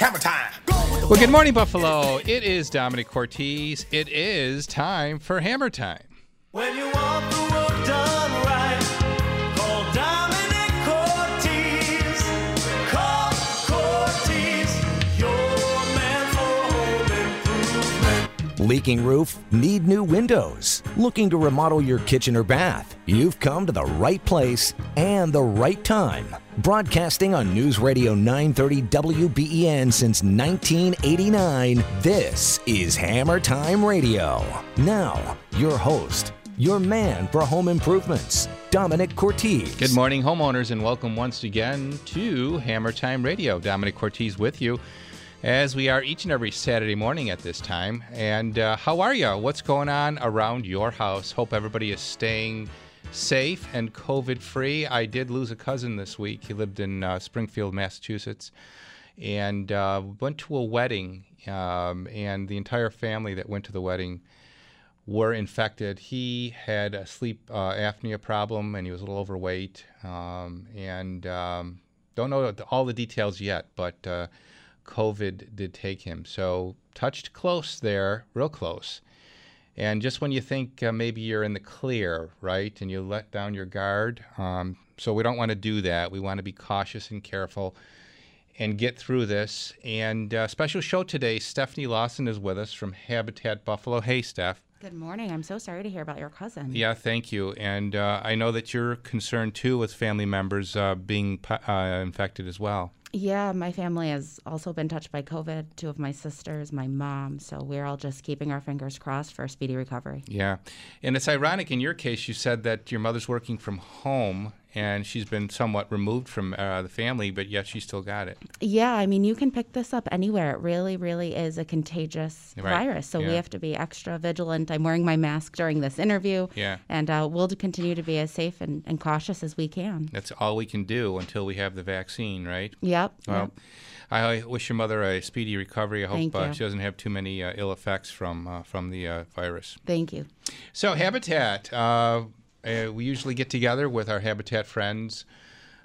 Hammer time. Well, good morning, Buffalo. It is Dominic Cortese. It is time for Hammer Time. When you want the work done right, call Dominic Cortese. Call Cortese, your man for home improvement. Leaking roof? Need new windows? Looking to remodel your kitchen or bath? You've come to the right place and the right time. Broadcasting on News Radio 930 WBEN since 1989, this is Hammer Time Radio. Now, your host, your man for home improvements, Dominic Cortese. Good morning, homeowners, and welcome once again to Hammer Time Radio. Dominic Cortese with you, as we are each and every Saturday morning at this time. And how are you? What's going on around your house? Hope everybody is staying safe and COVID-free. I did lose a cousin this week. He lived in Springfield, Massachusetts, and went to a wedding, and the entire family that went to the wedding were infected. He had a sleep apnea problem, and he was a little overweight, and don't know all the details yet, but COVID did take him. So touched close there, real close. And just when you think maybe you're in the clear, right, and you let down your guard, so we don't want to do that. We want to be cautious and careful and get through this. And special show today, Stephanie Lawson is with us from Habitat Buffalo. Hey, Steph. Good morning. I'm so sorry to hear about your cousin. Yeah, thank you. And I know that you're concerned, too, with family members being infected as well. Yeah, my family has also been touched by COVID, two of my sisters, my mom, so we're all just keeping our fingers crossed for a speedy recovery. Yeah, and it's ironic in your case, you said that your mother's working from home and she's been somewhat removed from the family, but yet she still got it. Yeah, I mean, you can pick this up anywhere. It really, really is a contagious virus, so we have to be extra vigilant. I'm wearing my mask during this interview, and we'll continue to be as safe and cautious as we can. That's all we can do until we have the vaccine, right? Yep. Well, I wish your mother a speedy recovery. I hope she doesn't have too many ill effects from the virus. Thank you. So, Habitat. We usually get together with our Habitat friends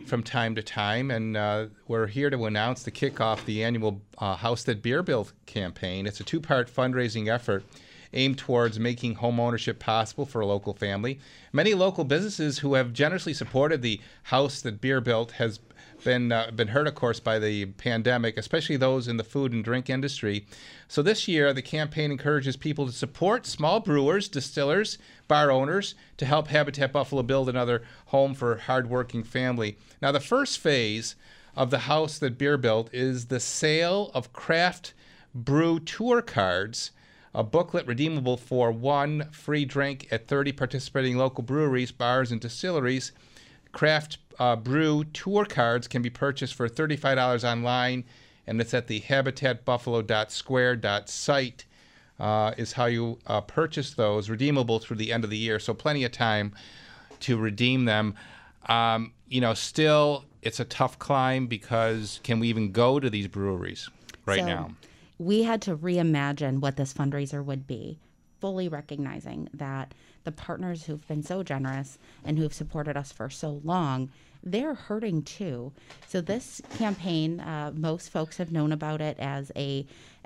from time to time, and we're here to announce the kickoff, the annual House That Beer Built campaign. It's a two-part fundraising effort aimed towards making home ownership possible for a local family. Many local businesses who have generously supported the House That Beer Built has been hurt, of course, by the pandemic, especially those in the food and drink industry. So this year, the campaign encourages people to support small brewers, distillers, bar owners to help Habitat Buffalo build another home for hardworking family. Now, the first phase of the House That Beer Built is the sale of craft brew tour cards, a booklet redeemable for one free drink at 30 participating local breweries, bars, and distilleries. Craft brew tour cards can be purchased for $35 online, and it's at the habitatbuffalo.square.site is how you purchase those, redeemable through the end of the year. So plenty of time to redeem them. You know, still, it's a tough climb because can we even go to these breweries now? We had to reimagine what this fundraiser would be, fully recognizing that the partners who've been so generous and who've supported us for so long, they're hurting too. So this campaign, most folks have known about it as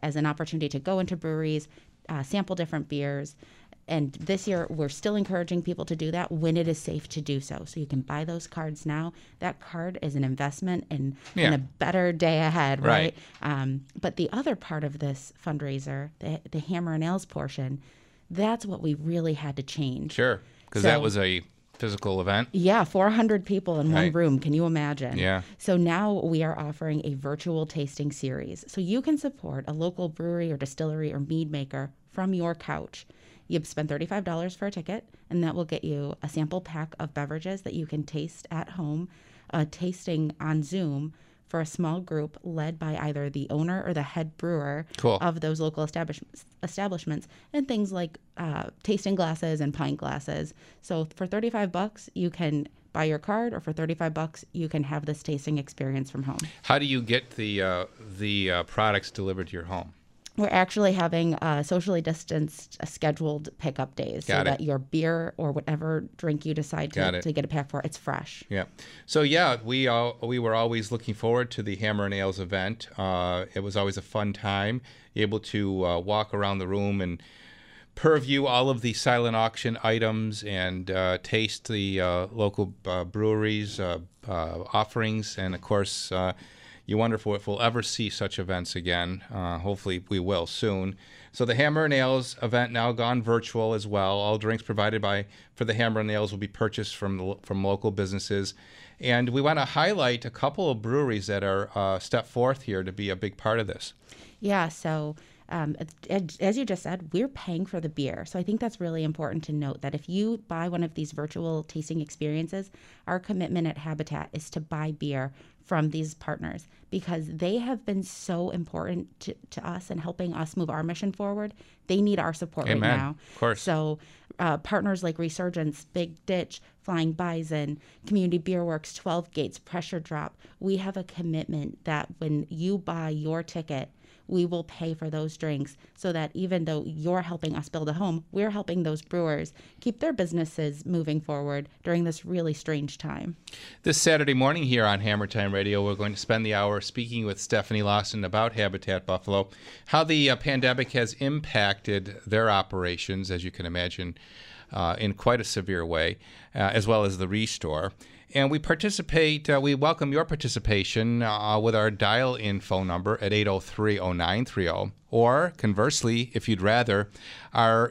an opportunity to go into breweries, sample different beers. And this year, we're still encouraging people to do that when it is safe to do so. So you can buy those cards now. That card is an investment in a better day ahead, right? But the other part of this fundraiser, the hammer and nails portion, that's what we really had to change. Sure, because that was a physical event. Yeah, 400 people in one room. Can you imagine? Yeah. So now we are offering a virtual tasting series. So you can support a local brewery or distillery or mead maker from your couch. You spend $35 for a ticket, and that will get you a sample pack of beverages that you can taste at home, a tasting on Zoom for a small group led by either the owner or the head brewer of those local establishments, and things like tasting glasses and pint glasses. So for $35, you can buy your card, or for $35, you can have this tasting experience from home. How do you get the products delivered to your home? We're actually having socially distanced scheduled pickup days that your beer or whatever drink you decide to get a pack for, it's fresh. Yeah. So, yeah, we were always looking forward to the Hammer and Ales event. It was always a fun time, able to walk around the room and purview all of the silent auction items and taste the local breweries' offerings. And, of course, you wonder if we'll ever see such events again. Hopefully we will soon. So the Hammer and Nails event now gone virtual as well. All drinks provided for the Hammer and Nails will be purchased from local businesses. And we want to highlight a couple of breweries that are stepped forth here to be a big part of this. Yeah, so as you just said, we're paying for the beer. So I think that's really important to note that if you buy one of these virtual tasting experiences, our commitment at Habitat is to buy beer from these partners because they have been so important to us and helping us move our mission forward. They need our support right now. Of course. So partners like Resurgence, Big Ditch, Flying Bison, Community Beer Works, 12 Gates, Pressure Drop. We have a commitment that when you buy your ticket, we will pay for those drinks so that even though you're helping us build a home, we're helping those brewers keep their businesses moving forward during this really strange time. This Saturday morning here on Hammer Time Radio, we're going to spend the hour speaking with Stephanie Lawson about Habitat Buffalo, how the pandemic has impacted their operations, as you can imagine, in quite a severe way, as well as the Restore. And we participate, we welcome your participation with our dial-in phone number at 803-0930. Or conversely, if you'd rather, our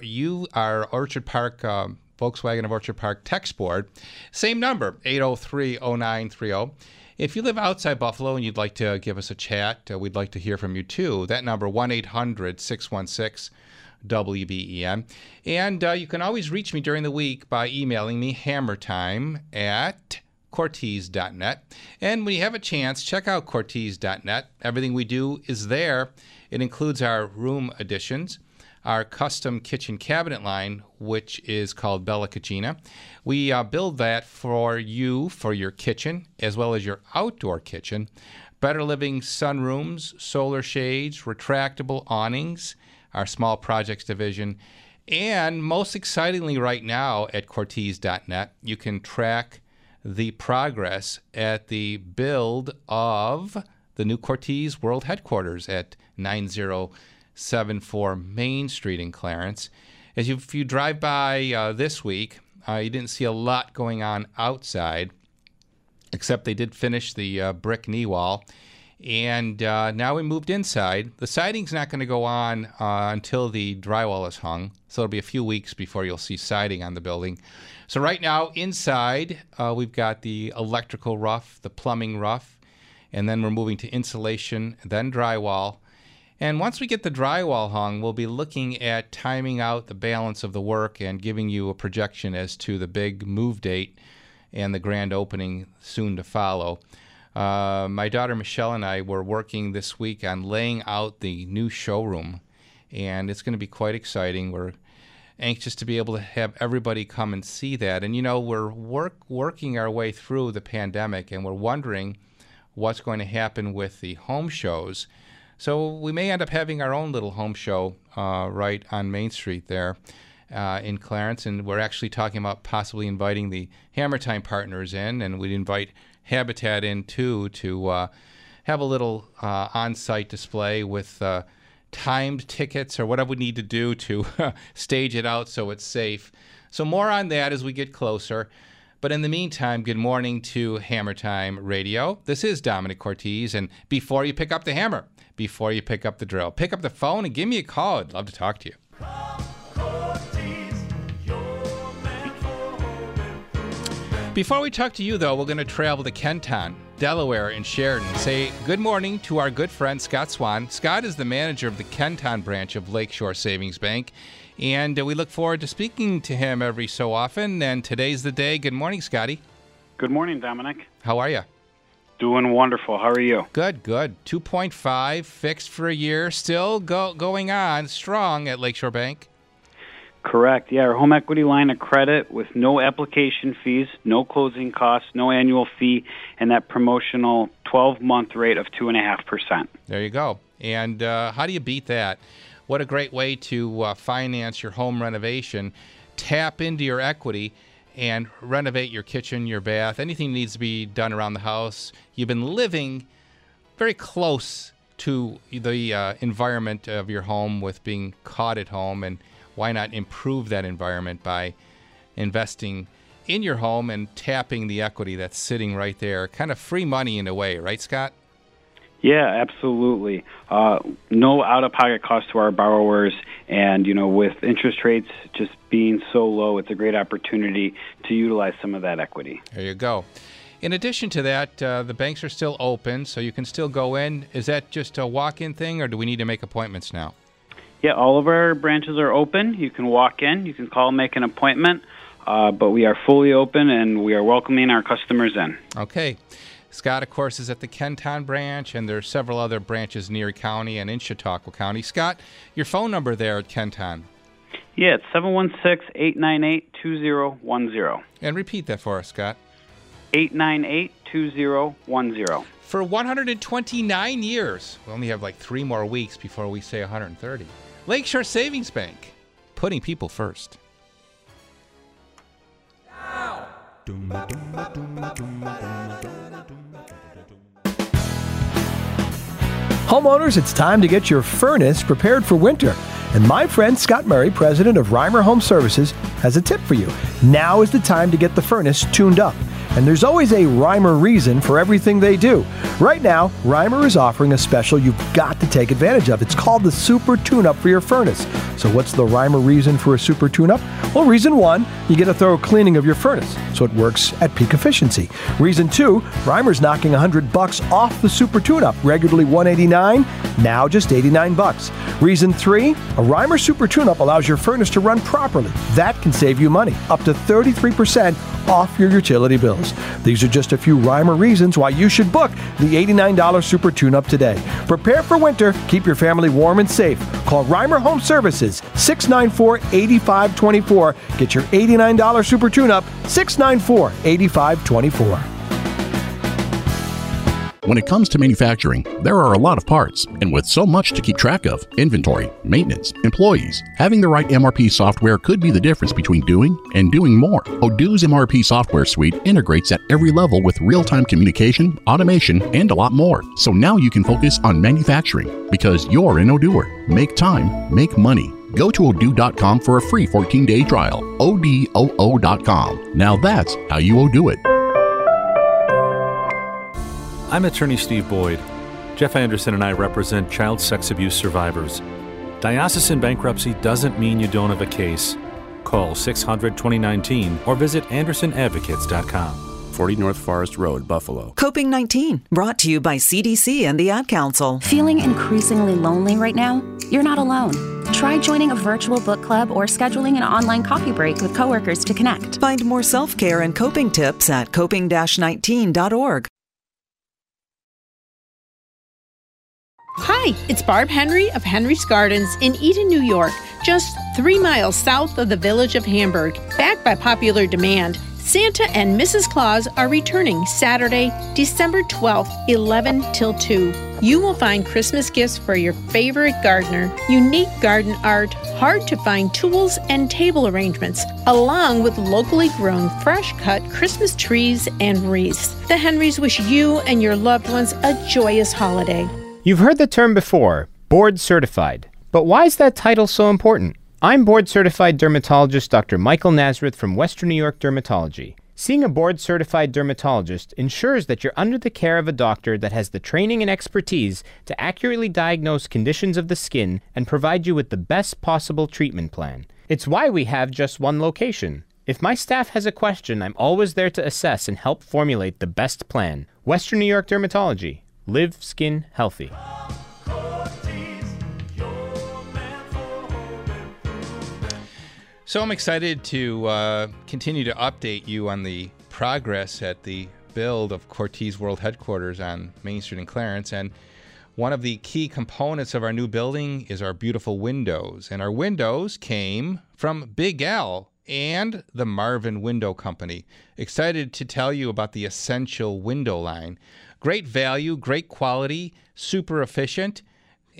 Orchard Park, Volkswagen of Orchard Park text board, same number, 803-0930. If you live outside Buffalo and you'd like to give us a chat, we'd like to hear from you too. That number, 1-800-616-616. WBEN. And you can always reach me during the week by emailing me hammertime@cortese.net. And when you have a chance, check out cortese.net. Everything we do is there. It includes our room additions, our custom kitchen cabinet line, which is called Bella Cucina. We build that for you, for your kitchen, as well as your outdoor kitchen. Better living sunrooms, solar shades, retractable awnings, our small projects division. And most excitingly right now at cortese.net, you can track the progress at the build of the new Cortese World Headquarters at 9074 Main Street in Clarence. If you drive by this week, you didn't see a lot going on outside, except they did finish the brick knee wall. And now we moved inside. The siding's not going to go on until the drywall is hung. So it'll be a few weeks before you'll see siding on the building. So right now inside, we've got the electrical rough, the plumbing rough, and then we're moving to insulation, then drywall. And once we get the drywall hung, we'll be looking at timing out the balance of the work and giving you a projection as to the big move date and the grand opening soon to follow. My daughter Michelle and I were working this week on laying out the new showroom, and it's going to be quite exciting. We're anxious to be able to have everybody come and see that. And, you know, we're working our way through the pandemic, and we're wondering what's going to happen with the home shows. So we may end up having our own little home show right on Main Street there in Clarence, and we're actually talking about possibly inviting the Hammer Time partners in, and we'd invite Habitat in too to have a little on-site display with timed tickets or whatever we need to do to stage it out so it's safe. So more on that as we get closer. But in the meantime, good morning to Hammer Time Radio. This is Dominic Cortese, and before you pick up the hammer, before you pick up the drill, pick up the phone and give me a call. I'd love to talk to you. Before we talk to you, though, we're going to travel to Kenton, Delaware, and Sheridan. Say good morning to our good friend, Scott Swan. Scott is the manager of the Kenton branch of Lakeshore Savings Bank, and we look forward to speaking to him every so often, and today's the day. Good morning, Scotty. Good morning, Dominic. How are you? Doing wonderful. How are you? Good, good. 2.5 fixed for a year, still going on strong at Lakeshore Bank. Correct. Yeah, our home equity line of credit with no application fees, no closing costs, no annual fee, and that promotional 12-month rate of 2.5%. There you go. And how do you beat that? What a great way to finance your home renovation. Tap into your equity and renovate your kitchen, your bath, anything needs to be done around the house. You've been living very close to the environment of your home with being caught at home, and why not improve that environment by investing in your home and tapping the equity that's sitting right there? Kind of free money in a way, right, Scott? Yeah, absolutely. No out-of-pocket cost to our borrowers, and with interest rates just being so low, it's a great opportunity to utilize some of that equity. There you go. In addition to that, the banks are still open, so you can still go in. Is that just a walk-in thing, or do we need to make appointments now? Yeah, all of our branches are open. You can walk in, you can call, make an appointment, but we are fully open, and we are welcoming our customers in. Okay. Scott, of course, is at the Kenton branch, and there are several other branches near County and in Chautauqua County. Scott, your phone number there at Kenton. Yeah, it's 716-898-2010. And repeat that for us, Scott. 898-2010. For 129 years, we only have like 3 more weeks before we say 130. Lakeshore Savings Bank, putting people first. Now. Homeowners, it's time to get your furnace prepared for winter. And my friend Scott Murray, president of Reimer Home Services, has a tip for you. Now is the time to get the furnace tuned up. And there's always a Reimer reason for everything they do. Right now, Reimer is offering a special you've got to take advantage of. It's called the Super Tune-Up for your furnace. So what's the Reimer reason for a Super Tune-Up? Well, reason 1, you get a thorough cleaning of your furnace, so it works at peak efficiency. Reason 2, Reimer's knocking $100 off the Super Tune-Up, regularly $189, now just $89. Reason 3, a Reimer Super Tune-Up allows your furnace to run properly. That can save you money, up to 33% off your utility bills. These are just a few rhyme or reasons why you should book the $89 Super Tune-Up today. Prepare for winter. Keep your family warm and safe. Call Reimer Home Services, 694-8524. Get your $89 Super Tune-Up, 694-8524. When it comes to manufacturing, there are a lot of parts, and with so much to keep track of, inventory, maintenance, employees, having the right MRP software could be the difference between doing and doing more. Odoo's MRP software suite integrates at every level with real-time communication, automation, and a lot more. So now you can focus on manufacturing because you're an Odooer. Make time, make money. Go to odoo.com for a free 14-day trial. ODOO.com. Now that's how you Odoo it. I'm attorney Steve Boyd. Jeff Anderson and I represent child sex abuse survivors. Diocesan bankruptcy doesn't mean you don't have a case. Call 600-2019 or visit AndersonAdvocates.com. 40 North Forest Road, Buffalo. Coping 19, brought to you by CDC and the Ad Council. Feeling increasingly lonely right now? You're not alone. Try joining a virtual book club or scheduling an online coffee break with coworkers to connect. Find more self-care and coping tips at coping-19.org. Hi, it's Barb Henry of Henry's Gardens in Eden, New York, just 3 miles south of the village of Hamburg. Backed by popular demand, Santa and Mrs. Claus are returning Saturday, December 12th, 11 till 2. You will find Christmas gifts for your favorite gardener, unique garden art, hard-to-find tools and table arrangements, along with locally grown, fresh-cut Christmas trees and wreaths. The Henrys wish you and your loved ones a joyous holiday. You've heard the term before, board certified. But why is that title so important? I'm board certified dermatologist Dr. Michael Nazareth from Western New York Dermatology. Seeing a board certified dermatologist ensures that you're under the care of a doctor that has the training and expertise to accurately diagnose conditions of the skin and provide you with the best possible treatment plan. It's why we have just one location. If my staff has a question, I'm always there to assess and help formulate the best plan. Western New York Dermatology. Live skin healthy. So I'm excited to continue to update you on the progress at the build of Cortese World Headquarters on Main Street and Clarence. And one of the key components of our new building is our beautiful windows. And our windows came from Big L and the Marvin Window Company. Excited to tell you about the Essential Window line. Great value, great quality, super efficient,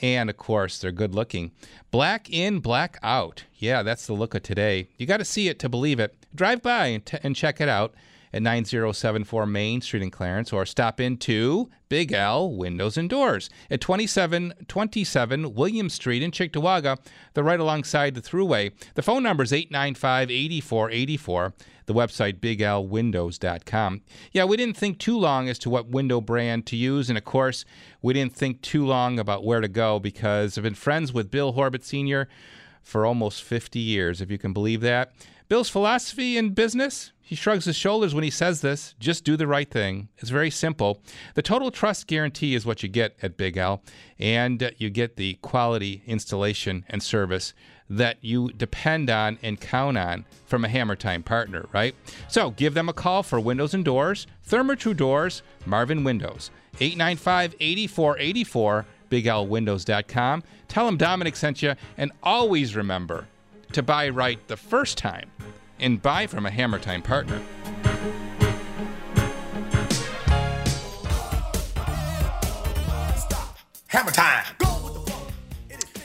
and, of course, they're good looking. Black in, black out. Yeah, that's the look of today. You got to see it to believe it. Drive by and check it out at 9074 Main Street in Clarence, or stop into Big L Windows and Doors at 2727 William Street in Cheektowaga. They're right alongside the thruway. The phone number is 895-8484. The website, biglwindows.com. Yeah, we didn't think too long as to what window brand to use, and of course, we didn't think too long about where to go, because I've been friends with Bill Horbitt Sr. for almost 50 years, if you can believe that. Bill's philosophy in business? He shrugs his shoulders when he says this. Just do the right thing. It's very simple. The total trust guarantee is what you get at Big L, and you get the quality installation and service that you depend on and count on from a Hammer Time partner, right? So give them a call for windows and doors, Therma-Tru Doors, Marvin Windows, 895-8484, biglwindows.com. Tell them Dominic sent you, and always remember to buy right the first time, and buy from a Hammer Time partner. Stop. Hammer Time.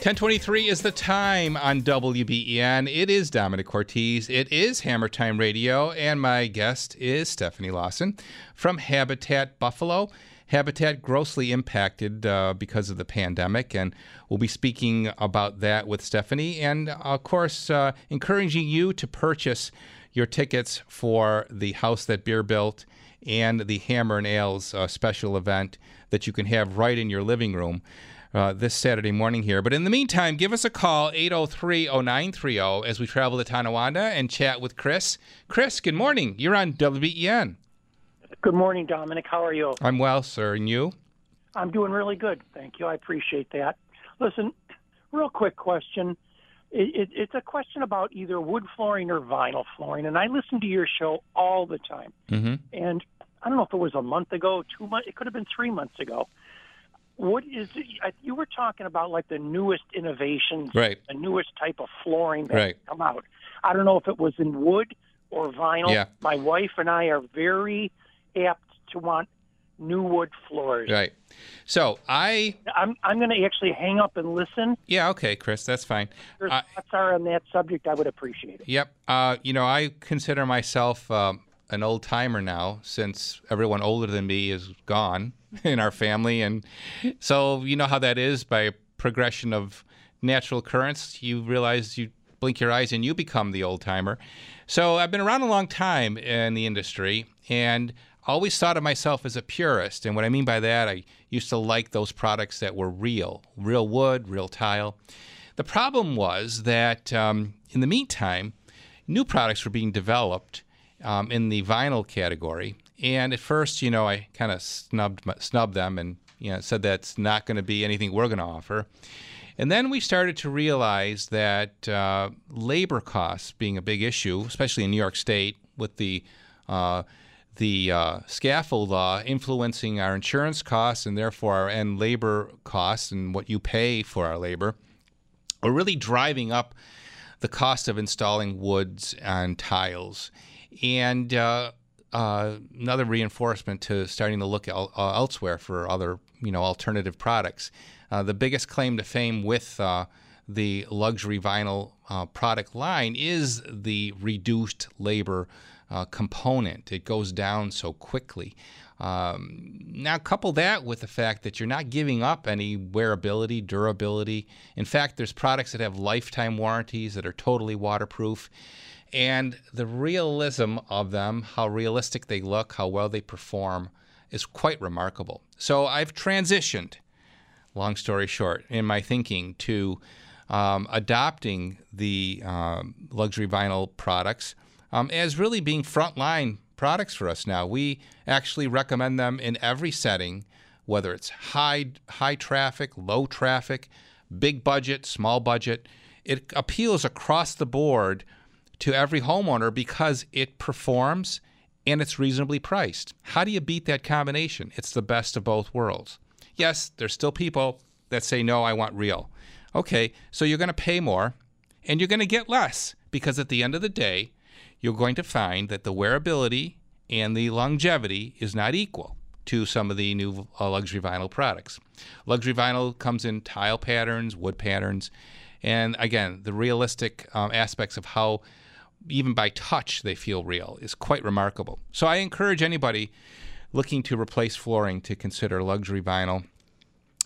10:23 is the time on WBEN. It is Dominic Cortese. It is Hammer Time Radio, and my guest is Stephanie Lawson from Habitat Buffalo. Habitat grossly impacted because of the pandemic, and we'll be speaking about that with Stephanie, and of course encouraging you to purchase your tickets for the House That Beer Built and the Hammer and Ales special event that you can have right in your living room this Saturday morning here. But in the meantime, give us a call, 803-0930, as we travel to Tonawanda and chat with Chris. Chris, good morning. You're on WBEN. Good morning, Dominic. How are you? I'm well, sir. And you? I'm doing really good. Thank you. I appreciate that. Listen, real quick question. It's a question about either wood flooring or vinyl flooring, and I listen to your show all the time. Mm-hmm. And I don't know if it was a month ago, 2 months, it could have been 3 months ago. What is it? You were talking about, like, the newest innovations, right, the newest type of flooring that right come out. I don't know if it was in wood or vinyl. Yeah. My wife and I are very apt to want new wood floors. Right. So I'm going to actually hang up and listen. Yeah, okay, Chris, that's fine. If your thoughts are on that subject, I would appreciate it. Yep. You know, I consider myself an old-timer now, since everyone older than me is gone in our family. And so you know how that is. By progression of natural currents, you realize you blink your eyes and you become the old-timer. So I've been around a long time in the industry, and always thought of myself as a purist. And what I mean by that, I used to like those products that were real wood, real tile. The problem was that in the meantime, new products were being developed in the vinyl category. And at first, you know, I kind of snubbed them, and you know, said that's not going to be anything we're going to offer. And then we started to realize that labor costs being a big issue, especially in New York State, with the scaffold law influencing our insurance costs and therefore our end labor costs and what you pay for our labor, are really driving up the cost of installing woods and tiles. And another reinforcement to starting to look elsewhere for other, you know, alternative products. The biggest claim to fame with the luxury vinyl product line is the reduced labor component. It goes down so quickly. Now couple that with the fact that you're not giving up any wearability, durability. In fact, there's products that have lifetime warranties that are totally waterproof. And the realism of them, how realistic they look, how well they perform, is quite remarkable. So I've transitioned, long story short, in my thinking to adopting the luxury vinyl products as really being frontline products for us now. We actually recommend them in every setting, whether it's high traffic, low traffic, big budget, small budget. It appeals across the board to every homeowner because it performs and it's reasonably priced. How do you beat that combination? It's the best of both worlds. Yes, there's still people that say, no, I want real. Okay, so you're going to pay more and you're going to get less, because at the end of the day, you're going to find that the wearability and the longevity is not equal. to some of the new luxury vinyl products. Luxury vinyl comes in tile patterns, wood patterns, and again, the realistic aspects of how even by touch they feel real is quite remarkable. So I encourage anybody looking to replace flooring to consider luxury vinyl.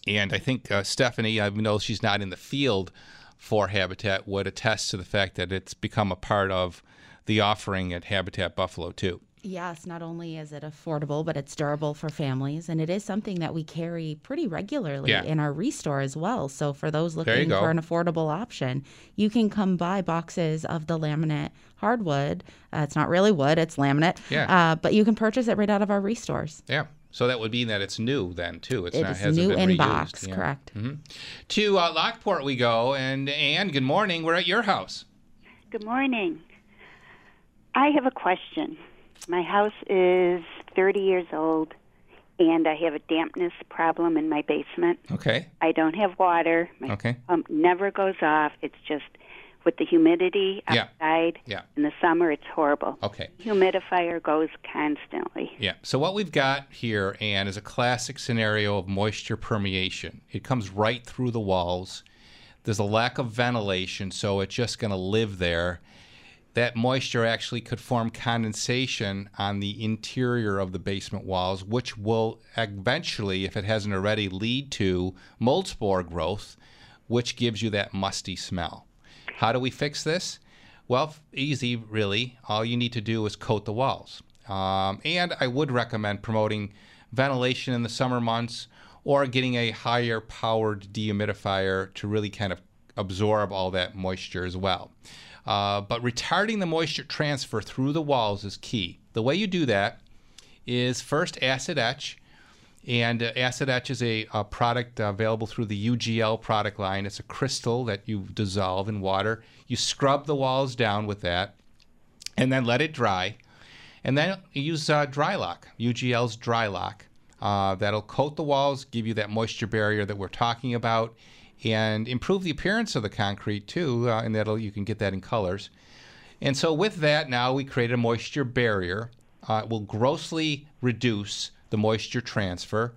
And I think Stephanie, I know she's not in the field for Habitat, would attest to the fact that it's become a part of the offering at Habitat Buffalo too. Yes, not only is it affordable, but it's durable for families, and it is something that we carry pretty regularly in our restore as well. So for those looking for an affordable option, you can come buy boxes of the laminate hardwood. It's not really wood, it's laminate, but you can purchase it right out of our restores. Yeah, so that would mean that it's new then, too. It hasn't been reused. Yeah. Correct. Mm-hmm. To Lockport we go, and Ann, good morning. We're at your house. Good morning. I have a question. My house is 30 years old, and I have a dampness problem in my basement. Okay. I don't have water. My pump never goes off. It's just with the humidity outside in the summer, it's horrible. Okay. Humidifier goes constantly. Yeah. So what we've got here, Ann, is a classic scenario of moisture permeation. It comes right through the walls. There's a lack of ventilation, so it's just going to live there. That moisture actually could form condensation on the interior of the basement walls, which will eventually, if it hasn't already, lead to mold spore growth, which gives you that musty smell. How do we fix this? Well, easy, really. All you need to do is coat the walls. And I would recommend promoting ventilation in the summer months or getting a higher powered dehumidifier to really kind of absorb all that moisture as well. But retarding the moisture transfer through the walls is key. The way you do that is first acid etch, and acid etch is a product available through the UGL product line. It's a crystal that you dissolve in water. You scrub the walls down with that, and then let it dry. And then use dry lock, UGL's dry lock. That'll coat the walls, give you that moisture barrier that we're talking about, and improve the appearance of the concrete too, and you can get that in colors. And so with that, now we create a moisture barrier. It will grossly reduce the moisture transfer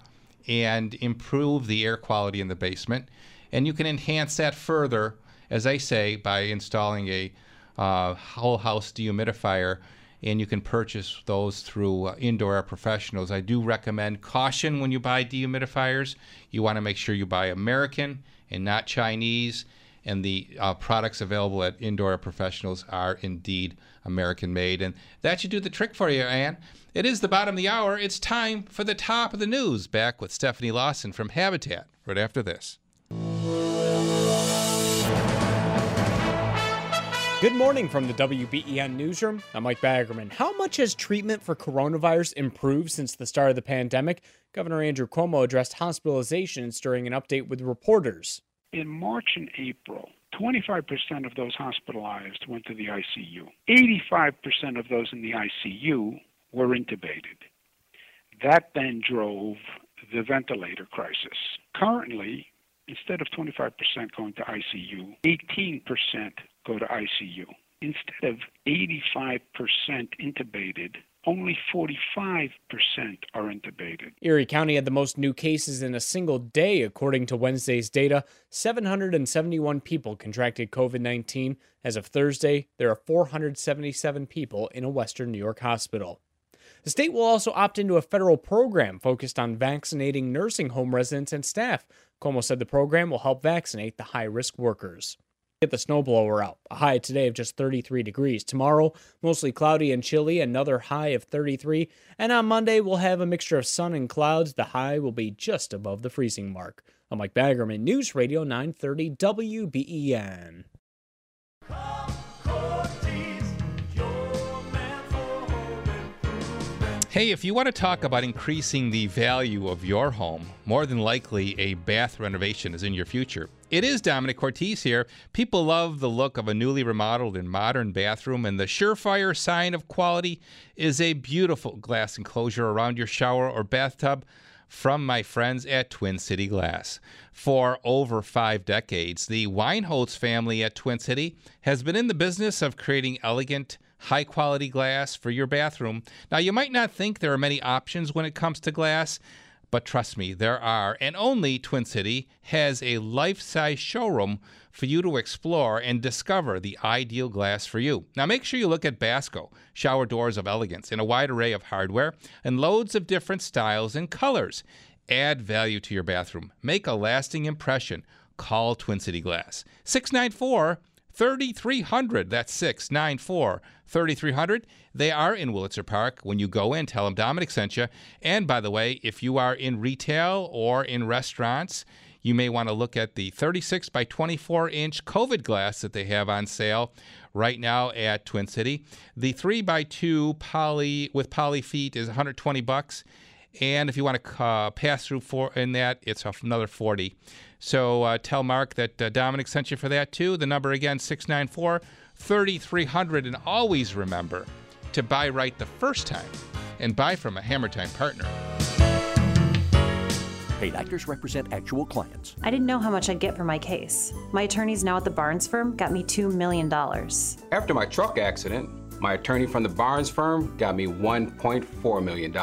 and improve the air quality in the basement. And you can enhance that further, as I say, by installing a whole house dehumidifier, and you can purchase those through Indoor Air Professionals. I do recommend caution when you buy dehumidifiers. You want to make sure you buy American and not Chinese, and the products available at Indoor Air Professionals are indeed American-made. And that should do the trick for you, Ann. It is the bottom of the hour. It's time for the top of the news. Back with Stephanie Lawson from Habitat right after this. Good morning from the WBEN Newsroom. I'm Mike Baggerman. How much has treatment for coronavirus improved since the start of the pandemic? Governor Andrew Cuomo addressed hospitalizations during an update with reporters. In March and April, 25% of those hospitalized went to the ICU. 85% of those in the ICU were intubated. That then drove the ventilator crisis. Currently, instead of 25% going to ICU, 18% go to ICU. Instead of 85% intubated, only 45% are intubated. Erie County had the most new cases in a single day, according to Wednesday's data. 771 people contracted COVID-19. As of Thursday, there are 477 people in a Western New York hospital. The state will also opt into a federal program focused on vaccinating nursing home residents and staff. Cuomo said the program will help vaccinate the high-risk workers. Get the snowblower out. A high today of just 33 degrees. Tomorrow, mostly cloudy and chilly, another high of 33. And on Monday, we'll have a mixture of sun and clouds. The high will be just above the freezing mark. I'm Mike Baggerman, News Radio 930 WBEN. Hey, if you want to talk about increasing the value of your home, more than likely a bath renovation is in your future. It is Dominic Cortese here. People love the look of a newly remodeled and modern bathroom, and the surefire sign of quality is a beautiful glass enclosure around your shower or bathtub from my friends at Twin City Glass. For over 5 decades, the Weinholz family at Twin City has been in the business of creating elegant high-quality glass for your bathroom. Now, you might not think there are many options when it comes to glass, but trust me, there are. And only Twin City has a life-size showroom for you to explore and discover the ideal glass for you. Now, make sure you look at Basco, shower doors of elegance, in a wide array of hardware and loads of different styles and colors. Add value to your bathroom. Make a lasting impression. Call Twin City Glass. 694-3300. That's 694-3300. They are in Willitzer Park. When you go in, tell them Dominic sent you. And by the way, if you are in retail or in restaurants, you may want to look at the 36 by 24 inch COVID glass that they have on sale right now at Twin City. The 3x2 poly with poly feet is $120. And if you want to pass through for in that, it's another $40. So tell Mark that Dominic sent you for that, too. The number, again, 694-3300. And always remember to buy right the first time and buy from a Hammer Time partner. Paid actors represent actual clients. I didn't know how much I'd get for my case. My attorneys now at the Barnes firm got me $2 million. After my truck accident, my attorney from the Barnes firm got me $1.4 million.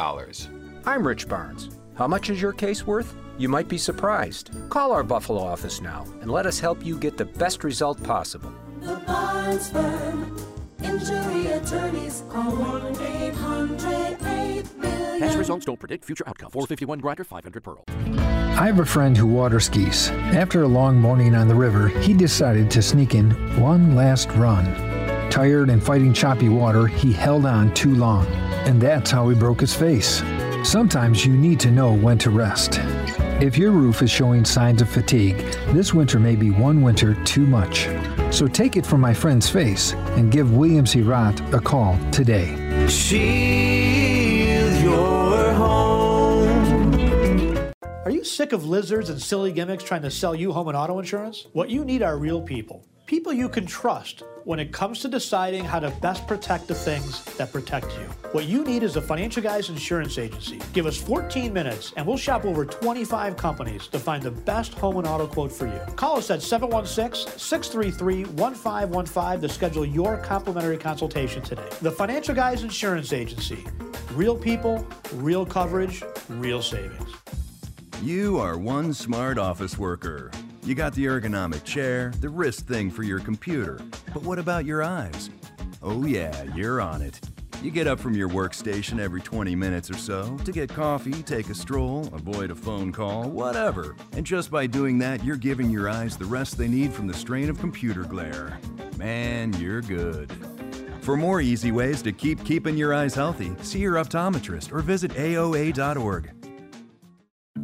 I'm Rich Barnes. How much is your case worth? You might be surprised. Call our Buffalo office now and let us help you get the best result possible. The Barnes Firm. Injury attorneys. Call 1-800-8-MILLION. Past results don't predict future outcome. 451 Grinder, 500 Pearl. I have a friend who water skis. After a long morning on the river, he decided to sneak in one last run. Tired and fighting choppy water, he held on too long. And that's how he broke his face. Sometimes you need to know when to rest. If your roof is showing signs of fatigue, this winter may be one winter too much. So take it from my friend's face and give William C. Rott a call today. Shield your home. Are you sick of lizards and silly gimmicks trying to sell you home and auto insurance? What you need are real people. People you can trust when it comes to deciding how to best protect the things that protect you. What you need is the Financial Guys Insurance Agency. Give us 14 minutes and we'll shop over 25 companies to find the best home and auto quote for you. Call us at 716-633-1515 to schedule your complimentary consultation today. The Financial Guys Insurance Agency. Real people, real coverage, real savings. You are one smart office worker. You got the ergonomic chair, the wrist thing for your computer, but what about your eyes? Oh yeah, you're on it. You get up from your workstation every 20 minutes or so to get coffee, take a stroll, avoid a phone call, whatever. And just by doing that, you're giving your eyes the rest they need from the strain of computer glare. Man, you're good. For more easy ways to keep keeping your eyes healthy, see your optometrist or visit AOA.org.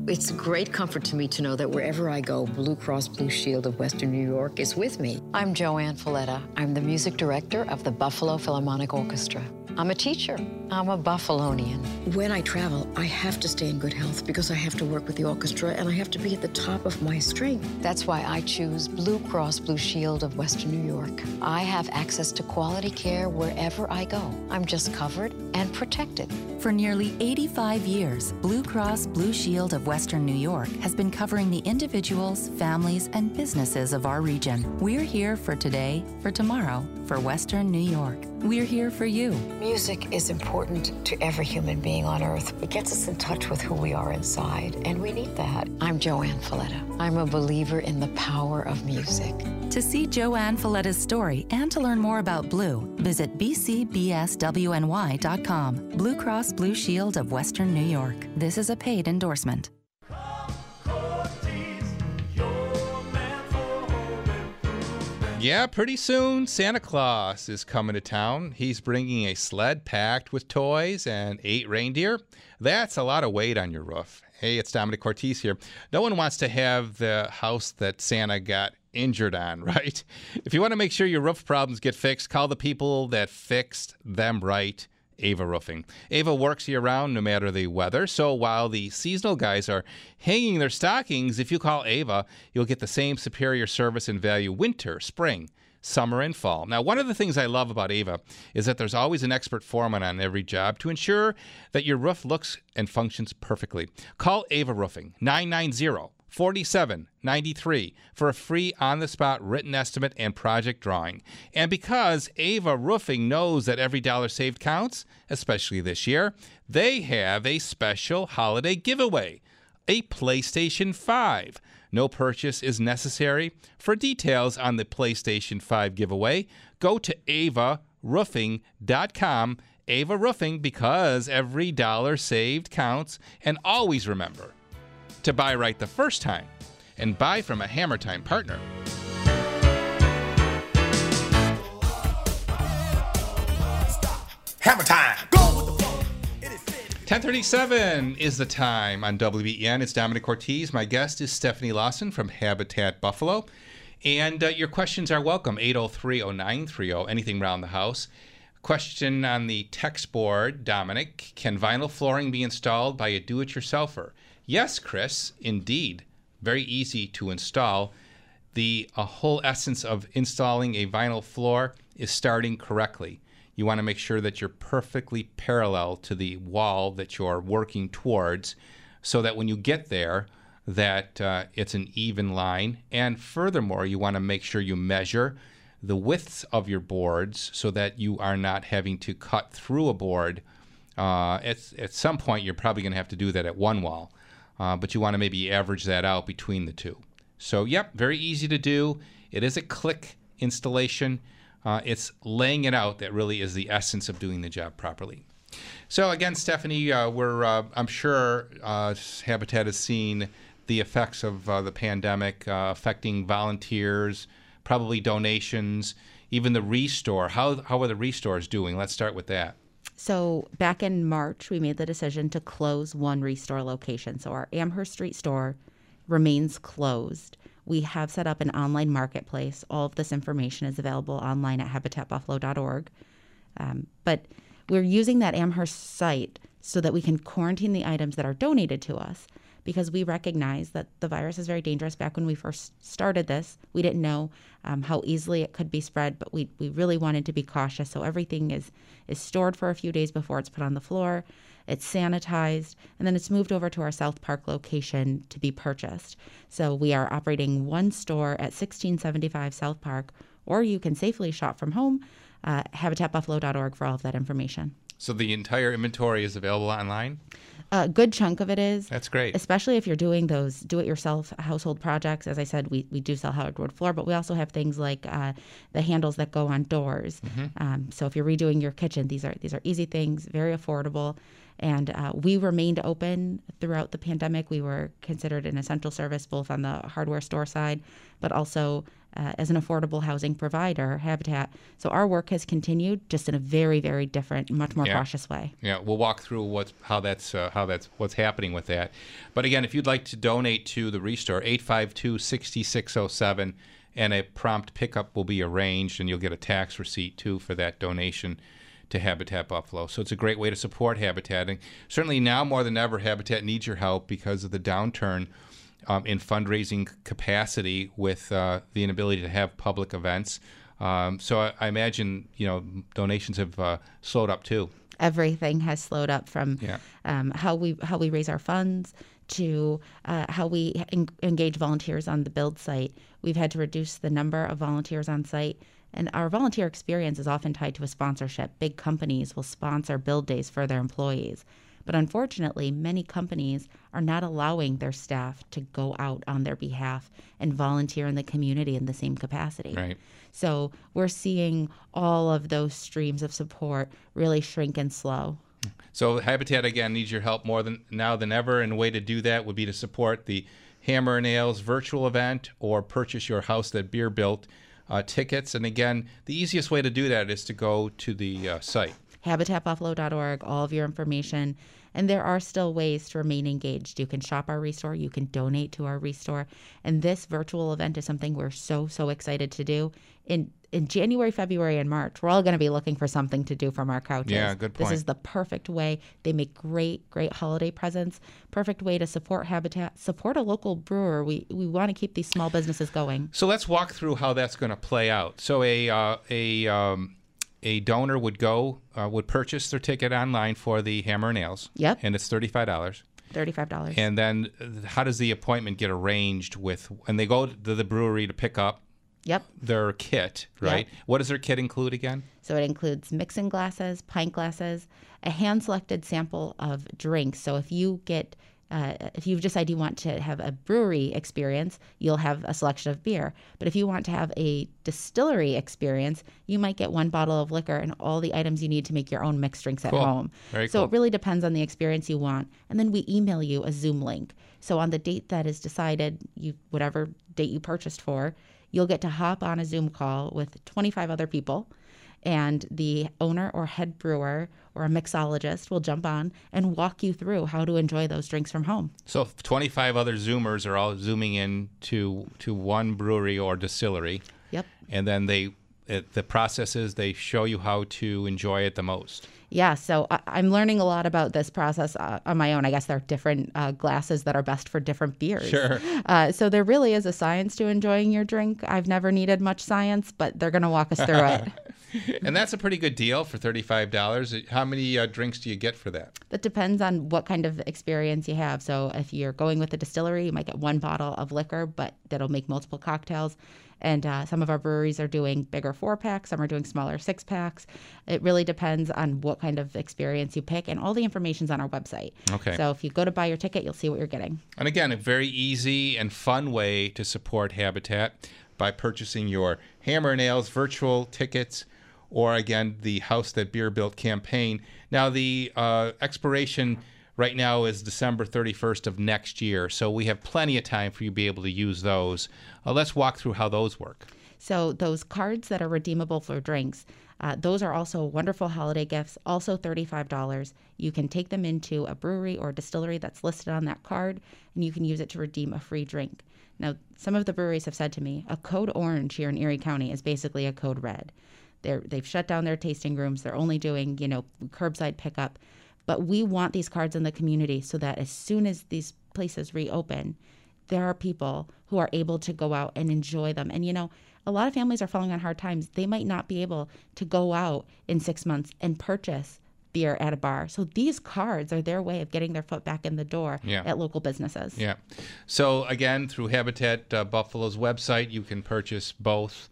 It's a great comfort to me to know that wherever I go, Blue Cross Blue Shield of Western New York is with me. I'm Joanne Folletta. I'm the music director of the Buffalo Philharmonic Orchestra. I'm a teacher. I'm a Buffalonian. When I travel, I have to stay in good health because I have to work with the orchestra and I have to be at the top of my strength. That's why I choose Blue Cross Blue Shield of Western New York. I have access to quality care wherever I go. I'm just covered and protected. For nearly 85 years, Blue Cross Blue Shield of Western New York has been covering the individuals, families, and businesses of our region. We're here for today, for tomorrow, for Western New York. We're here for you. Music is important to every human being on earth. It gets us in touch with who we are inside, and we need that. I'm Joanne Folletta. I'm a believer in the power of music. To see Joanne Folletta's story and to learn more about Blue, visit bcbswny.com. Blue Cross Blue Shield of Western New York. This is a paid endorsement. Yeah, pretty soon Santa Claus is coming to town. He's bringing a sled packed with toys and 8 reindeer. That's a lot of weight on your roof. Hey, it's Dominic Cortese here. No one wants to have the house that Santa got injured on, right? If you want to make sure your roof problems get fixed, call the people that fixed them right. Ava Roofing. Ava works year-round no matter the weather, so while the seasonal guys are hanging their stockings, if you call Ava, you'll get the same superior service and value winter, spring, summer, and fall. Now, one of the things I love about Ava is that there's always an expert foreman on every job to ensure that your roof looks and functions perfectly. Call Ava Roofing, 990 4793 for a free on-the-spot written estimate and project drawing. And because Ava Roofing knows that every dollar saved counts, especially this year, they have a special holiday giveaway, a PlayStation 5. No purchase is necessary. For details on the PlayStation 5 giveaway, go to avaroofing.com. Ava Roofing, because every dollar saved counts. And always remember to buy right the first time and buy from a Hammer Time partner. Hammer Time. Go with the flow. 10:37 is the time on WBEN. It's Dominic Cortese. My guest is Stephanie Lawson from Habitat Buffalo. And your questions are welcome. 803-0930, anything round the house. Question on the text board, Dominic. Can vinyl flooring be installed by a do-it-yourselfer? Yes, Chris, indeed. Very easy to install. The whole essence of installing a vinyl floor is starting correctly. You want to make sure that you're perfectly parallel to the wall that you're working towards, so that when you get there, that it's an even line. And furthermore, you want to make sure you measure the widths of your boards so that you are not having to cut through a board. At some point, you're probably going to have to do that at one wall. But you want to maybe average that out between the two. So, yep, very easy to do. It is a click installation. It's laying it out that really is the essence of doing the job properly. So, again, Stephanie, I'm sure Habitat has seen the effects of the pandemic affecting volunteers, probably donations, even the restore. How are the restores doing? Let's start with that. So back in March, we made the decision to close one Restore location. So our Amherst Street store remains closed. We have set up an online marketplace. All of this information is available online at habitatbuffalo.org. But we're using that Amherst site so that we can quarantine the items that are donated to us, because we recognize that the virus is very dangerous. Back when we first started this, we didn't know how easily it could be spread, but we really wanted to be cautious. So everything is stored for a few days before it's put on the floor, it's sanitized, and then it's moved over to our South Park location to be purchased. So we are operating one store at 1675 South Park, or you can safely shop from home, habitatbuffalo.org for all of that information. So the entire inventory is available online? A good chunk of it is. That's great. Especially if you're doing those do-it-yourself household projects. As I said, we do sell hardwood floor, but we also have things like the handles that go on doors. Mm-hmm. So if you're redoing your kitchen, these are easy things, very affordable. And we remained open throughout the pandemic. We were considered an essential service both on the hardware store side, but also as an affordable housing provider, Habitat. So our work has continued, just in a very, very different, much more cautious way. Yeah, we'll walk through what's happening with that. But again, if you'd like to donate to the Restore, 852-6607, and a prompt pickup will be arranged, and you'll get a tax receipt too for that donation to Habitat Buffalo. So it's a great way to support Habitat. And certainly now more than ever, Habitat needs your help because of the downturn in fundraising capacity with the inability to have public events. So I imagine, donations have slowed up too. Everything has slowed up from how we raise our funds to how we engage volunteers on the build site. We've had to reduce the number of volunteers on site. And our volunteer experience is often tied to a sponsorship. Big companies will sponsor build days for their employees. But unfortunately, many companies are not allowing their staff to go out on their behalf and volunteer in the community in the same capacity. Right. So we're seeing all of those streams of support really shrink and slow. So Habitat, again, needs your help more than now than ever. And a way to do that would be to support the Hammer Nails virtual event or purchase your House That Beer Built tickets. And again, the easiest way to do that is to go to the site. habitatbuffalo.org, all of your information. And there are still ways to remain engaged. You can shop our Restore. You can donate to our Restore. And this virtual event is something we're so, so excited to do. In January, February, and March, we're all going to be looking for something to do from our couches. Yeah, good point. This is the perfect way. They make great, great holiday presents. Perfect way to support Habitat, support a local brewer. We want to keep these small businesses going. So let's walk through how that's going to play out. So a donor would purchase their ticket online for the Hammer and Nails. Yep. And it's $35. $35. And then how does the appointment get arranged with, and they go to the brewery to pick up their kit, right? Yep. What does their kit include again? So it includes mixing glasses, pint glasses, a hand-selected sample of drinks. So if you get, if you decide you want to have a brewery experience, you'll have a selection of beer. But if you want to have a distillery experience, you might get one bottle of liquor and all the items you need to make your own mixed drinks at home. Very cool. It really depends on the experience you want. And then we email you a Zoom link. So on the date that is decided, whatever date you purchased for, you'll get to hop on a Zoom call with 25 other people, and the owner or head brewer or a mixologist will jump on and walk you through how to enjoy those drinks from home. So 25 other Zoomers are all Zooming in to one brewery or distillery. Yep. And then the process is they show you how to enjoy it the most. Yeah, so I'm learning a lot about this process on my own. I guess there are different glasses that are best for different beers. Sure. So there really is a science to enjoying your drink. I've never needed much science, but they're going to walk us through it. And that's a pretty good deal for $35. How many drinks do you get for that? That depends on what kind of experience you have. So if you're going with a distillery, you might get one bottle of liquor, but that'll make multiple cocktails. And some of our breweries are doing bigger 4-packs. Some are doing smaller 6-packs. It really depends on what kind of experience you pick. And all the information's on our website. Okay. So if you go to buy your ticket, you'll see what you're getting. And again, a very easy and fun way to support Habitat by purchasing your Hammer Nails virtual tickets, or again, the House That Beer Built campaign. Now, the expiration right now is December 31st of next year, so we have plenty of time for you to be able to use those. Let's walk through how those work. So those cards that are redeemable for drinks, those are also wonderful holiday gifts, also $35. You can take them into a brewery or a distillery that's listed on that card, and you can use it to redeem a free drink. Now, some of the breweries have said to me, a code orange here in Erie County is basically a code red. They've shut down their tasting rooms. They're only doing, curbside pickup. But we want these cards in the community so that as soon as these places reopen, there are people who are able to go out and enjoy them. And, a lot of families are falling on hard times. They might not be able to go out in 6 months and purchase beer at a bar. So these cards are their way of getting their foot back in the door at local businesses. Yeah. So, again, through Habitat Buffalo's website, you can purchase both,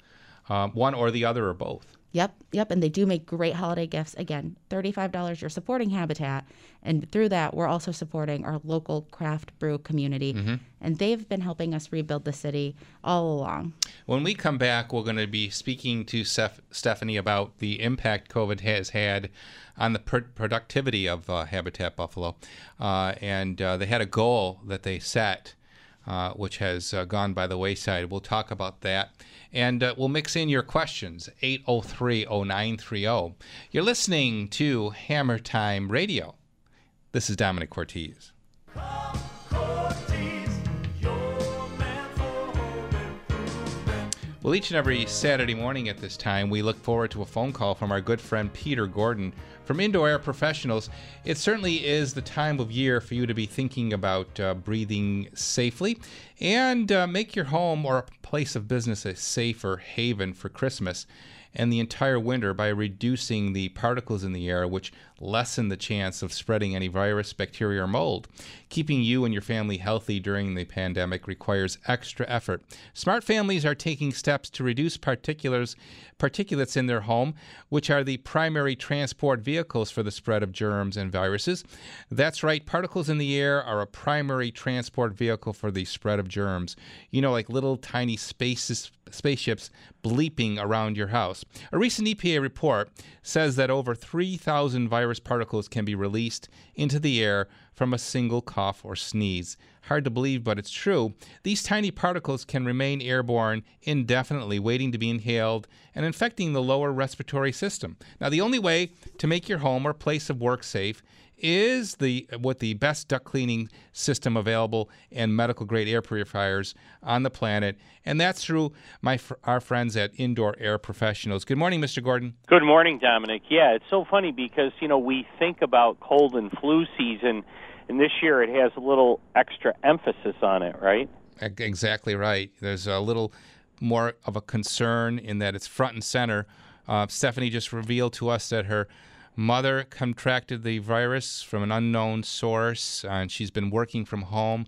one or the other or both. Yep, and they do make great holiday gifts. Again, $35, you're supporting Habitat, and through that, we're also supporting our local craft brew community, and they've been helping us rebuild the city all along. When we come back, we're going to be speaking to Stephanie about the impact COVID has had on the productivity of Habitat Buffalo, and they had a goal that they set, which has gone by the wayside. We'll talk about that. And we'll mix in your questions, 803-0930. You're listening to Hammer Time Radio. This is Dominic Cortese. Well, each and every Saturday morning at this time, we look forward to a phone call from our good friend Peter Gordon from Indoor Air Professionals. It certainly is the time of year for you to be thinking about breathing safely and make your home or place of business a safer haven for Christmas and the entire winter by reducing the particles in the air, which lessen the chance of spreading any virus, bacteria, or mold. Keeping you and your family healthy during the pandemic requires extra effort. Smart families are taking steps to reduce particulates in their home, which are the primary transport vehicles for the spread of germs and viruses. That's right, particles in the air are a primary transport vehicle for the spread of germs. Like little tiny spaceships bleeping around your house. A recent EPA report says that over 3,000 virus particles can be released into the air from a single cough or sneeze. Hard to believe, but it's true. These tiny particles can remain airborne indefinitely, waiting to be inhaled and infecting the lower respiratory system. Now, the only way to make your home or place of work safe is with the best duct cleaning system available and medical-grade air purifiers on the planet, and that's through our friends at Indoor Air Professionals. Good morning, Mr. Gordon. Good morning, Dominic. Yeah, it's so funny because, we think about cold and flu season, and this year it has a little extra emphasis on it, right? Exactly right. There's a little more of a concern in that it's front and center. Stephanie just revealed to us that her mother contracted the virus from an unknown source, and she's been working from home.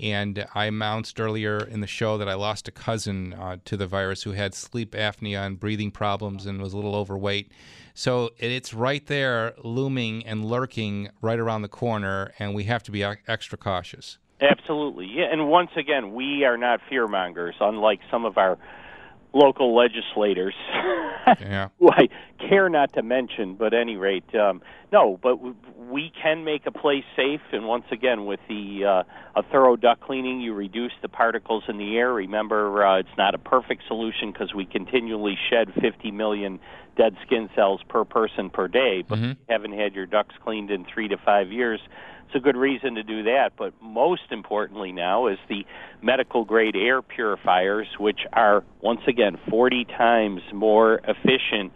And I announced earlier in the show that I lost a cousin to the virus who had sleep apnea and breathing problems and was a little overweight. So it's right there looming and lurking right around the corner, and we have to be extra cautious. Absolutely. Yeah, and once again, we are not fearmongers, unlike some of our local legislators yeah. who I care not to mention, but at any rate, no, but we can make a place safe, and once again, with a thorough duct cleaning, you reduce the particles in the air. Remember, it's not a perfect solution because we continually shed 50 million dead skin cells per person per day, but mm-hmm. if you haven't had your ducts cleaned in 3 to 5 years, it's a good reason to do that. But most importantly now is the medical-grade air purifiers, which are, once again, 40 times more efficient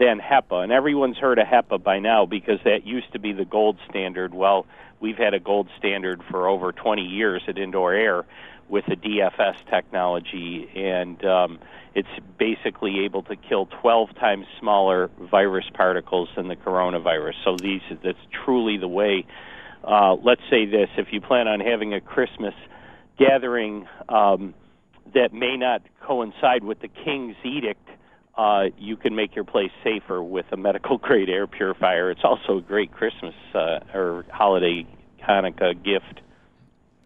than HEPA. And everyone's heard of HEPA by now because that used to be the gold standard. Well, we've had a gold standard for over 20 years at Indoor Air with the DFS technology, and it's basically able to kill 12 times smaller virus particles than the coronavirus. So that's truly the way. Let's say this, if you plan on having a Christmas gathering that may not coincide with the King's Edict, you can make your place safer with a medical-grade air purifier. It's also a great Christmas or holiday Hanukkah gift.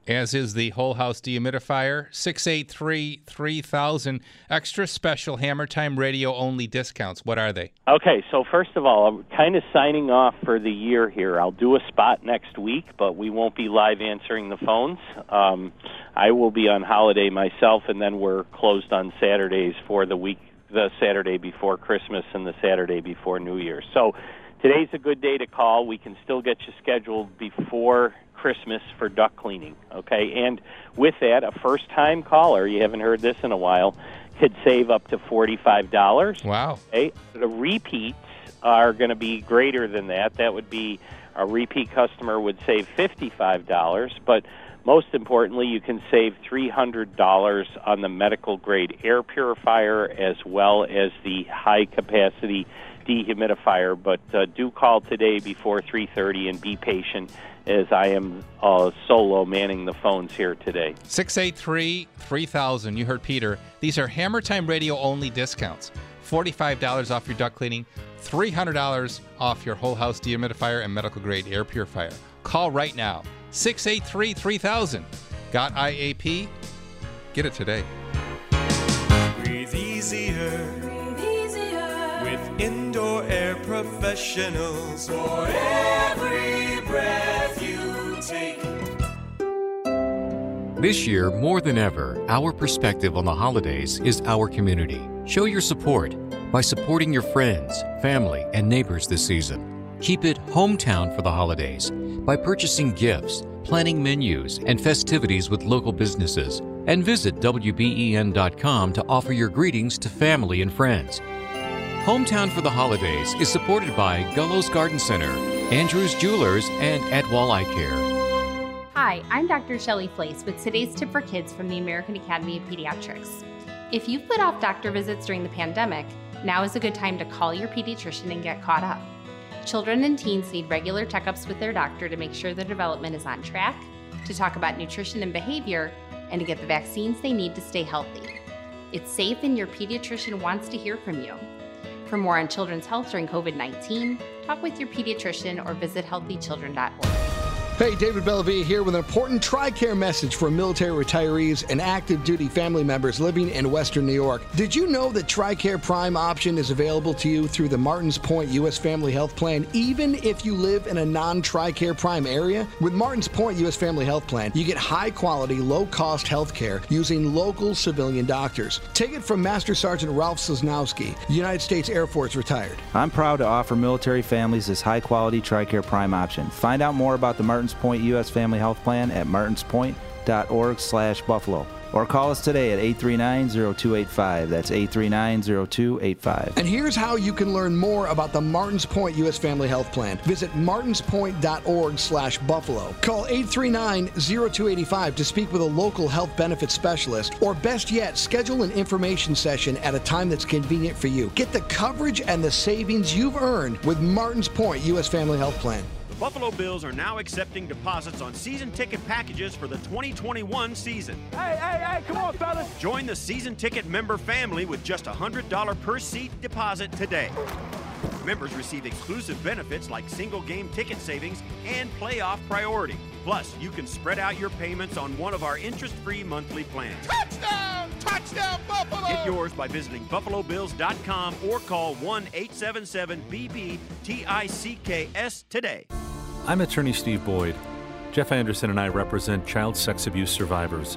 As is the whole house dehumidifier, 683-3000. Extra special Hammer Time Radio only discounts. What are they? Okay, so first of all, I'm kind of signing off for the year here. I'll do a spot next week, but we won't be live answering the phones. I will be on holiday myself, and then we're closed on Saturdays for the week, the Saturday before Christmas and the Saturday before New Year's. So today's a good day to call. We can still get you scheduled before Christmas for duct cleaning, okay? And with that, a first-time caller, you haven't heard this in a while, could save up to $45. Wow. Okay? The repeats are going to be greater than that. That would be a repeat customer would save $55, but most importantly, you can save $300 on the medical-grade air purifier as well as the high-capacity dehumidifier, but do call today before 3:30 and be patient as I am solo manning the phones here today. 683-3000. You heard Peter. These are Hammer Time Radio only discounts. $45 off your duct cleaning, $300 off your whole house dehumidifier and medical grade air purifier. Call right now. 683-3000. Got IAP? Get it today. Breathe easier. Indoor Air Professionals, for every breath you take. This year, more than ever, our perspective on the holidays is our community. Show your support by supporting your friends, family, and neighbors this season. Keep it hometown for the holidays by purchasing gifts, planning menus, and festivities with local businesses. And visit WBEN.com to offer your greetings to family and friends. Hometown for the Holidays is supported by Gullo's Garden Center, Andrews Jewelers, and Atwal Eye Care. Hi, I'm Dr. Shelley Place with today's tip for kids from the American Academy of Pediatrics. If you've put off doctor visits during the pandemic, now is a good time to call your pediatrician and get caught up. Children and teens need regular checkups with their doctor to make sure their development is on track, to talk about nutrition and behavior, and to get the vaccines they need to stay healthy. It's safe and your pediatrician wants to hear from you. For more on children's health during COVID-19, talk with your pediatrician or visit healthychildren.org. Hey, David Bellavia here with an important TRICARE message for military retirees and active duty family members living in Western New York. Did you know that TRICARE Prime option is available to you through the Martins Point U.S. Family Health Plan, even if you live in a non-TRICARE Prime area? With Martins Point U.S. Family Health Plan, you get high-quality, low-cost health care using local civilian doctors. Take it from Master Sergeant Ralph Sosnowski, United States Air Force retired. I'm proud to offer military families this high-quality TRICARE Prime option. Find out more about the Martins Point U.S. Family Health Plan at martinspoint.org/buffalo. Or call us today at 839-0285. That's 839-0285. And here's how you can learn more about the Martins Point U.S. Family Health Plan. Visit martinspoint.org/buffalo. Call 839-0285 to speak with a local health benefits specialist, or best yet, schedule an information session at a time that's convenient for you. Get the coverage and the savings you've earned with Martins Point U.S. Family Health Plan. Buffalo Bills are now accepting deposits on season ticket packages for the 2021 season. Hey, come on, fellas. Join the season ticket member family with just a $100 per seat deposit today. Members receive exclusive benefits like single game ticket savings and playoff priority. Plus, you can spread out your payments on one of our interest-free monthly plans. Touchdown! Touchdown, Buffalo! Get yours by visiting buffalobills.com or call 1-877-BB-TICKS today. I'm attorney Steve Boyd. Jeff Anderson and I represent child sex abuse survivors.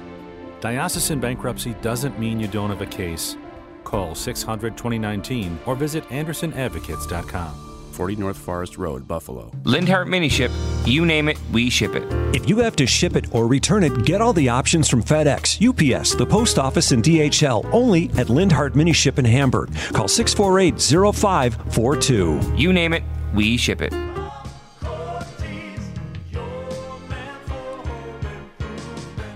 Diocesan bankruptcy doesn't mean you don't have a case. Call 600-2019 or visit andersonadvocates.com. 40 North Forest Road, Buffalo. Lindhart Miniship. You name it, we ship it. If you have to ship it or return it, get all the options from FedEx, UPS, the Post Office, and DHL, only at Lindhart Miniship in Hamburg. Call 648-0542. You name it, we ship it.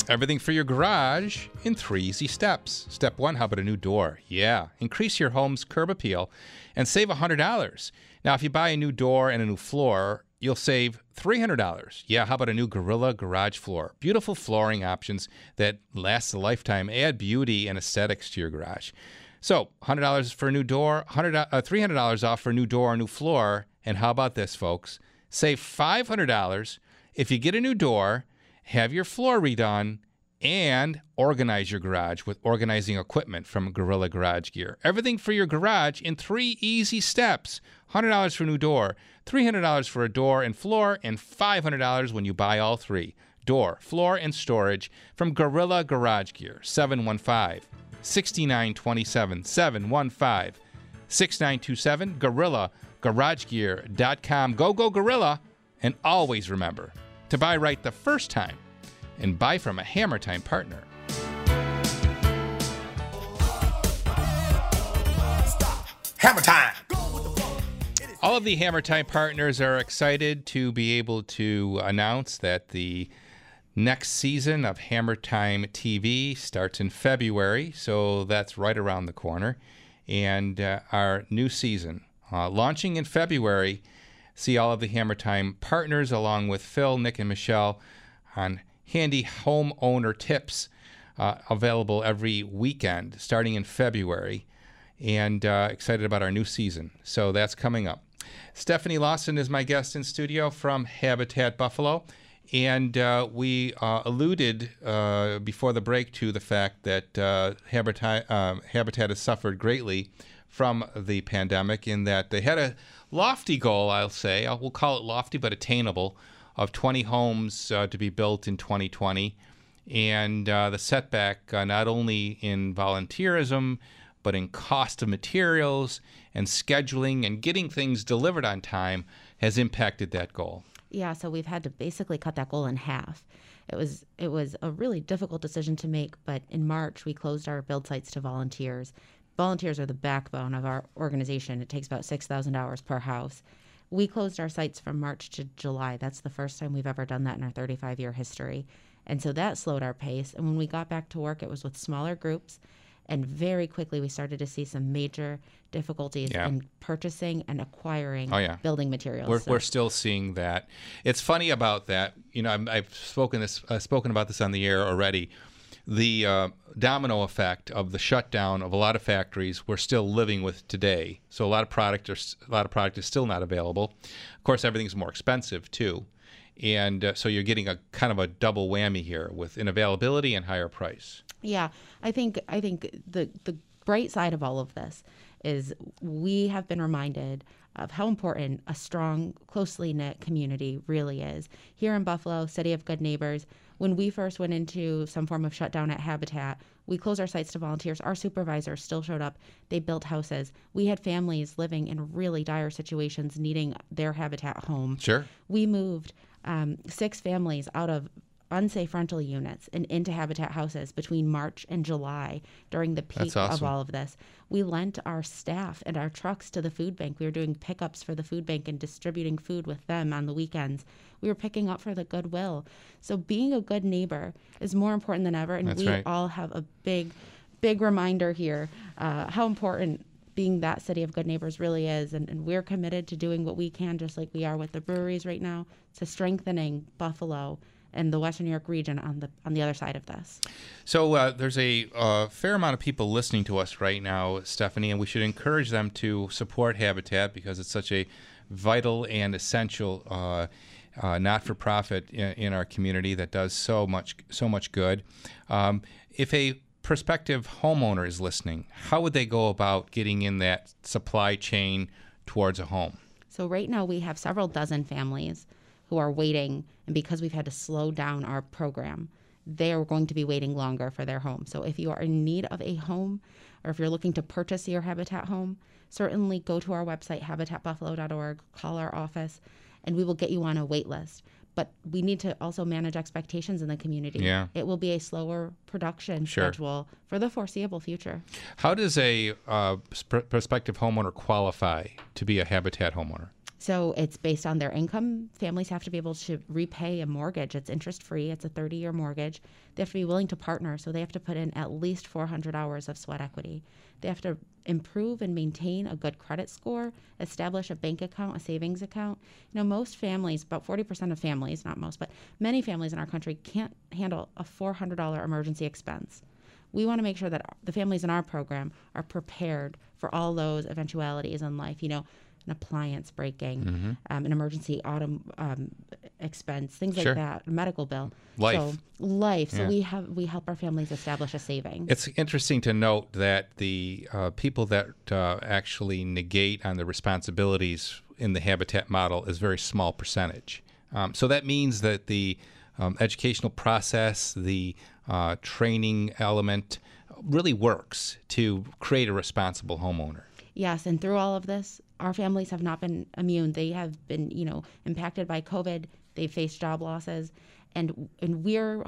Everything for your garage in 3 easy steps. Step 1, how about a new door? Yeah, increase your home's curb appeal and save $100. Now, if you buy a new door and a new floor, you'll save $300. Yeah, how about a new Gorilla Garage floor? Beautiful flooring options that last a lifetime. Add beauty and aesthetics to your garage. So, $100 for a new door, $300 off for a new door or new floor. And how about this, folks? Save $500 if you get a new door, have your floor redone, and organize your garage with organizing equipment from Gorilla Garage Gear. Everything for your garage in 3 easy steps. $100 for a new door, $300 for a door and floor, and $500 when you buy all 3. Door, floor, and storage from Gorilla Garage Gear. 715-6927, 715-6927, GorillaGarageGear.com. Go, go, Gorilla, and always remember to buy right the first time and buy from a Hammer Time partner. Hammer Time! All of the Hammer Time partners are excited to be able to announce that the next season of Hammer Time TV starts in February, so that's right around the corner. And our new season, launching in February, see all of the Hammer Time partners along with Phil, Nick, and Michelle on handy homeowner tips available every weekend starting in February, and excited about our new season. So that's coming up. Stephanie Lawson is my guest in studio from Habitat Buffalo, and we alluded before the break to the fact that Habitat has suffered greatly from the pandemic, in that they had a lofty goal, I'll say, we'll call it lofty but attainable, of 20 homes to be built in 2020. And the setback, not only in volunteerism, but in cost of materials and scheduling and getting things delivered on time, has impacted that goal. Yeah, so we've had to basically cut that goal in half. It was a really difficult decision to make, but in March, we closed our build sites to volunteers. Volunteers are the backbone of our organization. It takes about $6,000 per house. We closed our sites from March to July. That's the first time we've ever done that in our 35-year history. And so that slowed our pace. And when we got back to work, it was with smaller groups. And very quickly, we started to see some major difficulties in purchasing and acquiring building materials. We're still seeing that. It's funny about that. You know, I've spoken about this on the air already. The domino effect of the shutdown of a lot of factories we're still living with today. So a lot of product is still not available. Of course, everything's more expensive too, and so you're getting a kind of a double whammy here with unavailability and higher price. Yeah, I think the bright side of all of this is we have been reminded of how important a strong, closely knit community really is. Here in Buffalo, City of Good Neighbors, when we first went into some form of shutdown at Habitat, we closed our sites to volunteers. Our supervisors still showed up. They built houses. We had families living in really dire situations needing their Habitat home. Sure. We moved 6 families out of unsafe rental units and into Habitat houses between March and July during the peak of all of this. We lent our staff and our trucks to the food bank. We were doing pickups for the food bank and distributing food with them on the weekends. We were picking up for the Goodwill. So being a good neighbor is more important than ever. And all have a big, big reminder here how important being that city of good neighbors really is. And we're committed to doing what we can, just like we are with the breweries right now, to strengthening Buffalo and the Western New York region on the other side of this. So there's a fair amount of people listening to us right now, Stephanie, and we should encourage them to support Habitat because it's such a vital and essential not-for-profit in our community that does so much good. If a prospective homeowner is listening, how would they go about getting in that supply chain towards a home? So right now we have several dozen families who are waiting, and because we've had to slow down our program, they are going to be waiting longer for their home. So if you are in need of a home, or if you're looking to purchase your Habitat home, certainly go to our website, habitatbuffalo.org, call our office, and we will get you on a wait list. But we need to also manage expectations in the community. Yeah. It will be a slower production schedule for the foreseeable future. How does a prospective homeowner qualify to be a Habitat homeowner? So it's based on their income. Families have to be able to repay a mortgage. It's interest-free. It's a 30-year mortgage. They have to be willing to partner, so they have to put in at least 400 hours of sweat equity. They have to improve and maintain a good credit score, establish a bank account, a savings account. You know, most families, about 40% of families, not most, but many families in our country can't handle a $400 emergency expense. We want to make sure that the families in our program are prepared for all those eventualities in life, you know, an appliance breaking, an emergency auto expense, things like that, a medical bill. Life. So we help our families establish a savings. It's interesting to note that the people that actually negate on the responsibilities in the Habitat model is a very small percentage. So that means that the educational process, the training element really works to create a responsible homeowner. Yes, and through all of this, our families have not been immune. They have been, you know, impacted by COVID. They faced job losses, and we're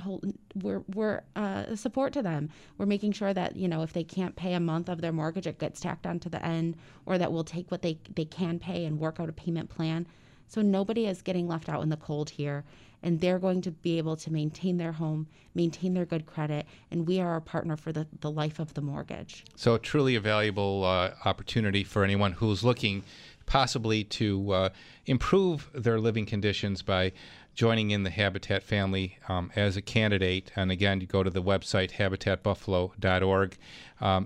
a support to them. We're making sure that, you know, if they can't pay a month of their mortgage, it gets tacked onto the end, or that we'll take what they can pay and work out a payment plan. So nobody is getting left out in the cold here, and they're going to be able to maintain their home, maintain their good credit, and we are a partner for the life of the mortgage. So truly a valuable opportunity for anyone who's looking possibly to improve their living conditions by joining in the Habitat family as a candidate. And again, you go to the website, habitatbuffalo.org.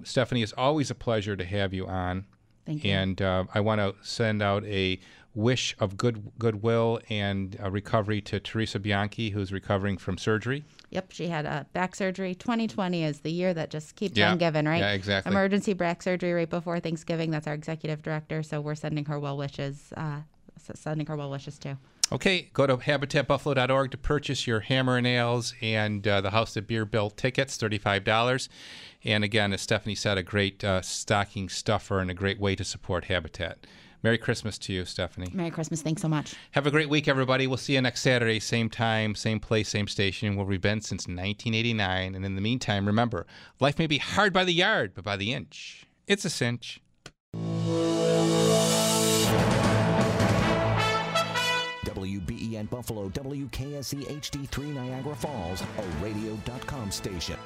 Stephanie, it's always a pleasure to have you on. Thank you. And I want to send out a wish of goodwill and recovery to Teresa Bianchi, who's recovering from surgery. Yep, she had back surgery. 2020 is the year that just keeps on giving, right? Yeah, exactly. Emergency back surgery right before Thanksgiving. That's our executive director, so we're sending her well wishes. Too. Okay, go to habitatbuffalo.org to purchase your Hammer and Nails and the House That Beer Built tickets, $35. And again, as Stephanie said, a great stocking stuffer and a great way to support Habitat. Merry Christmas to you, Stephanie. Merry Christmas. Thanks so much. Have a great week, everybody. We'll see you next Saturday, same time, same place, same station, where we've been since 1989. And in the meantime, remember, life may be hard by the yard, but by the inch, it's a cinch. WBEN Buffalo, WKSE HD3 Niagara Falls, a radio.com station.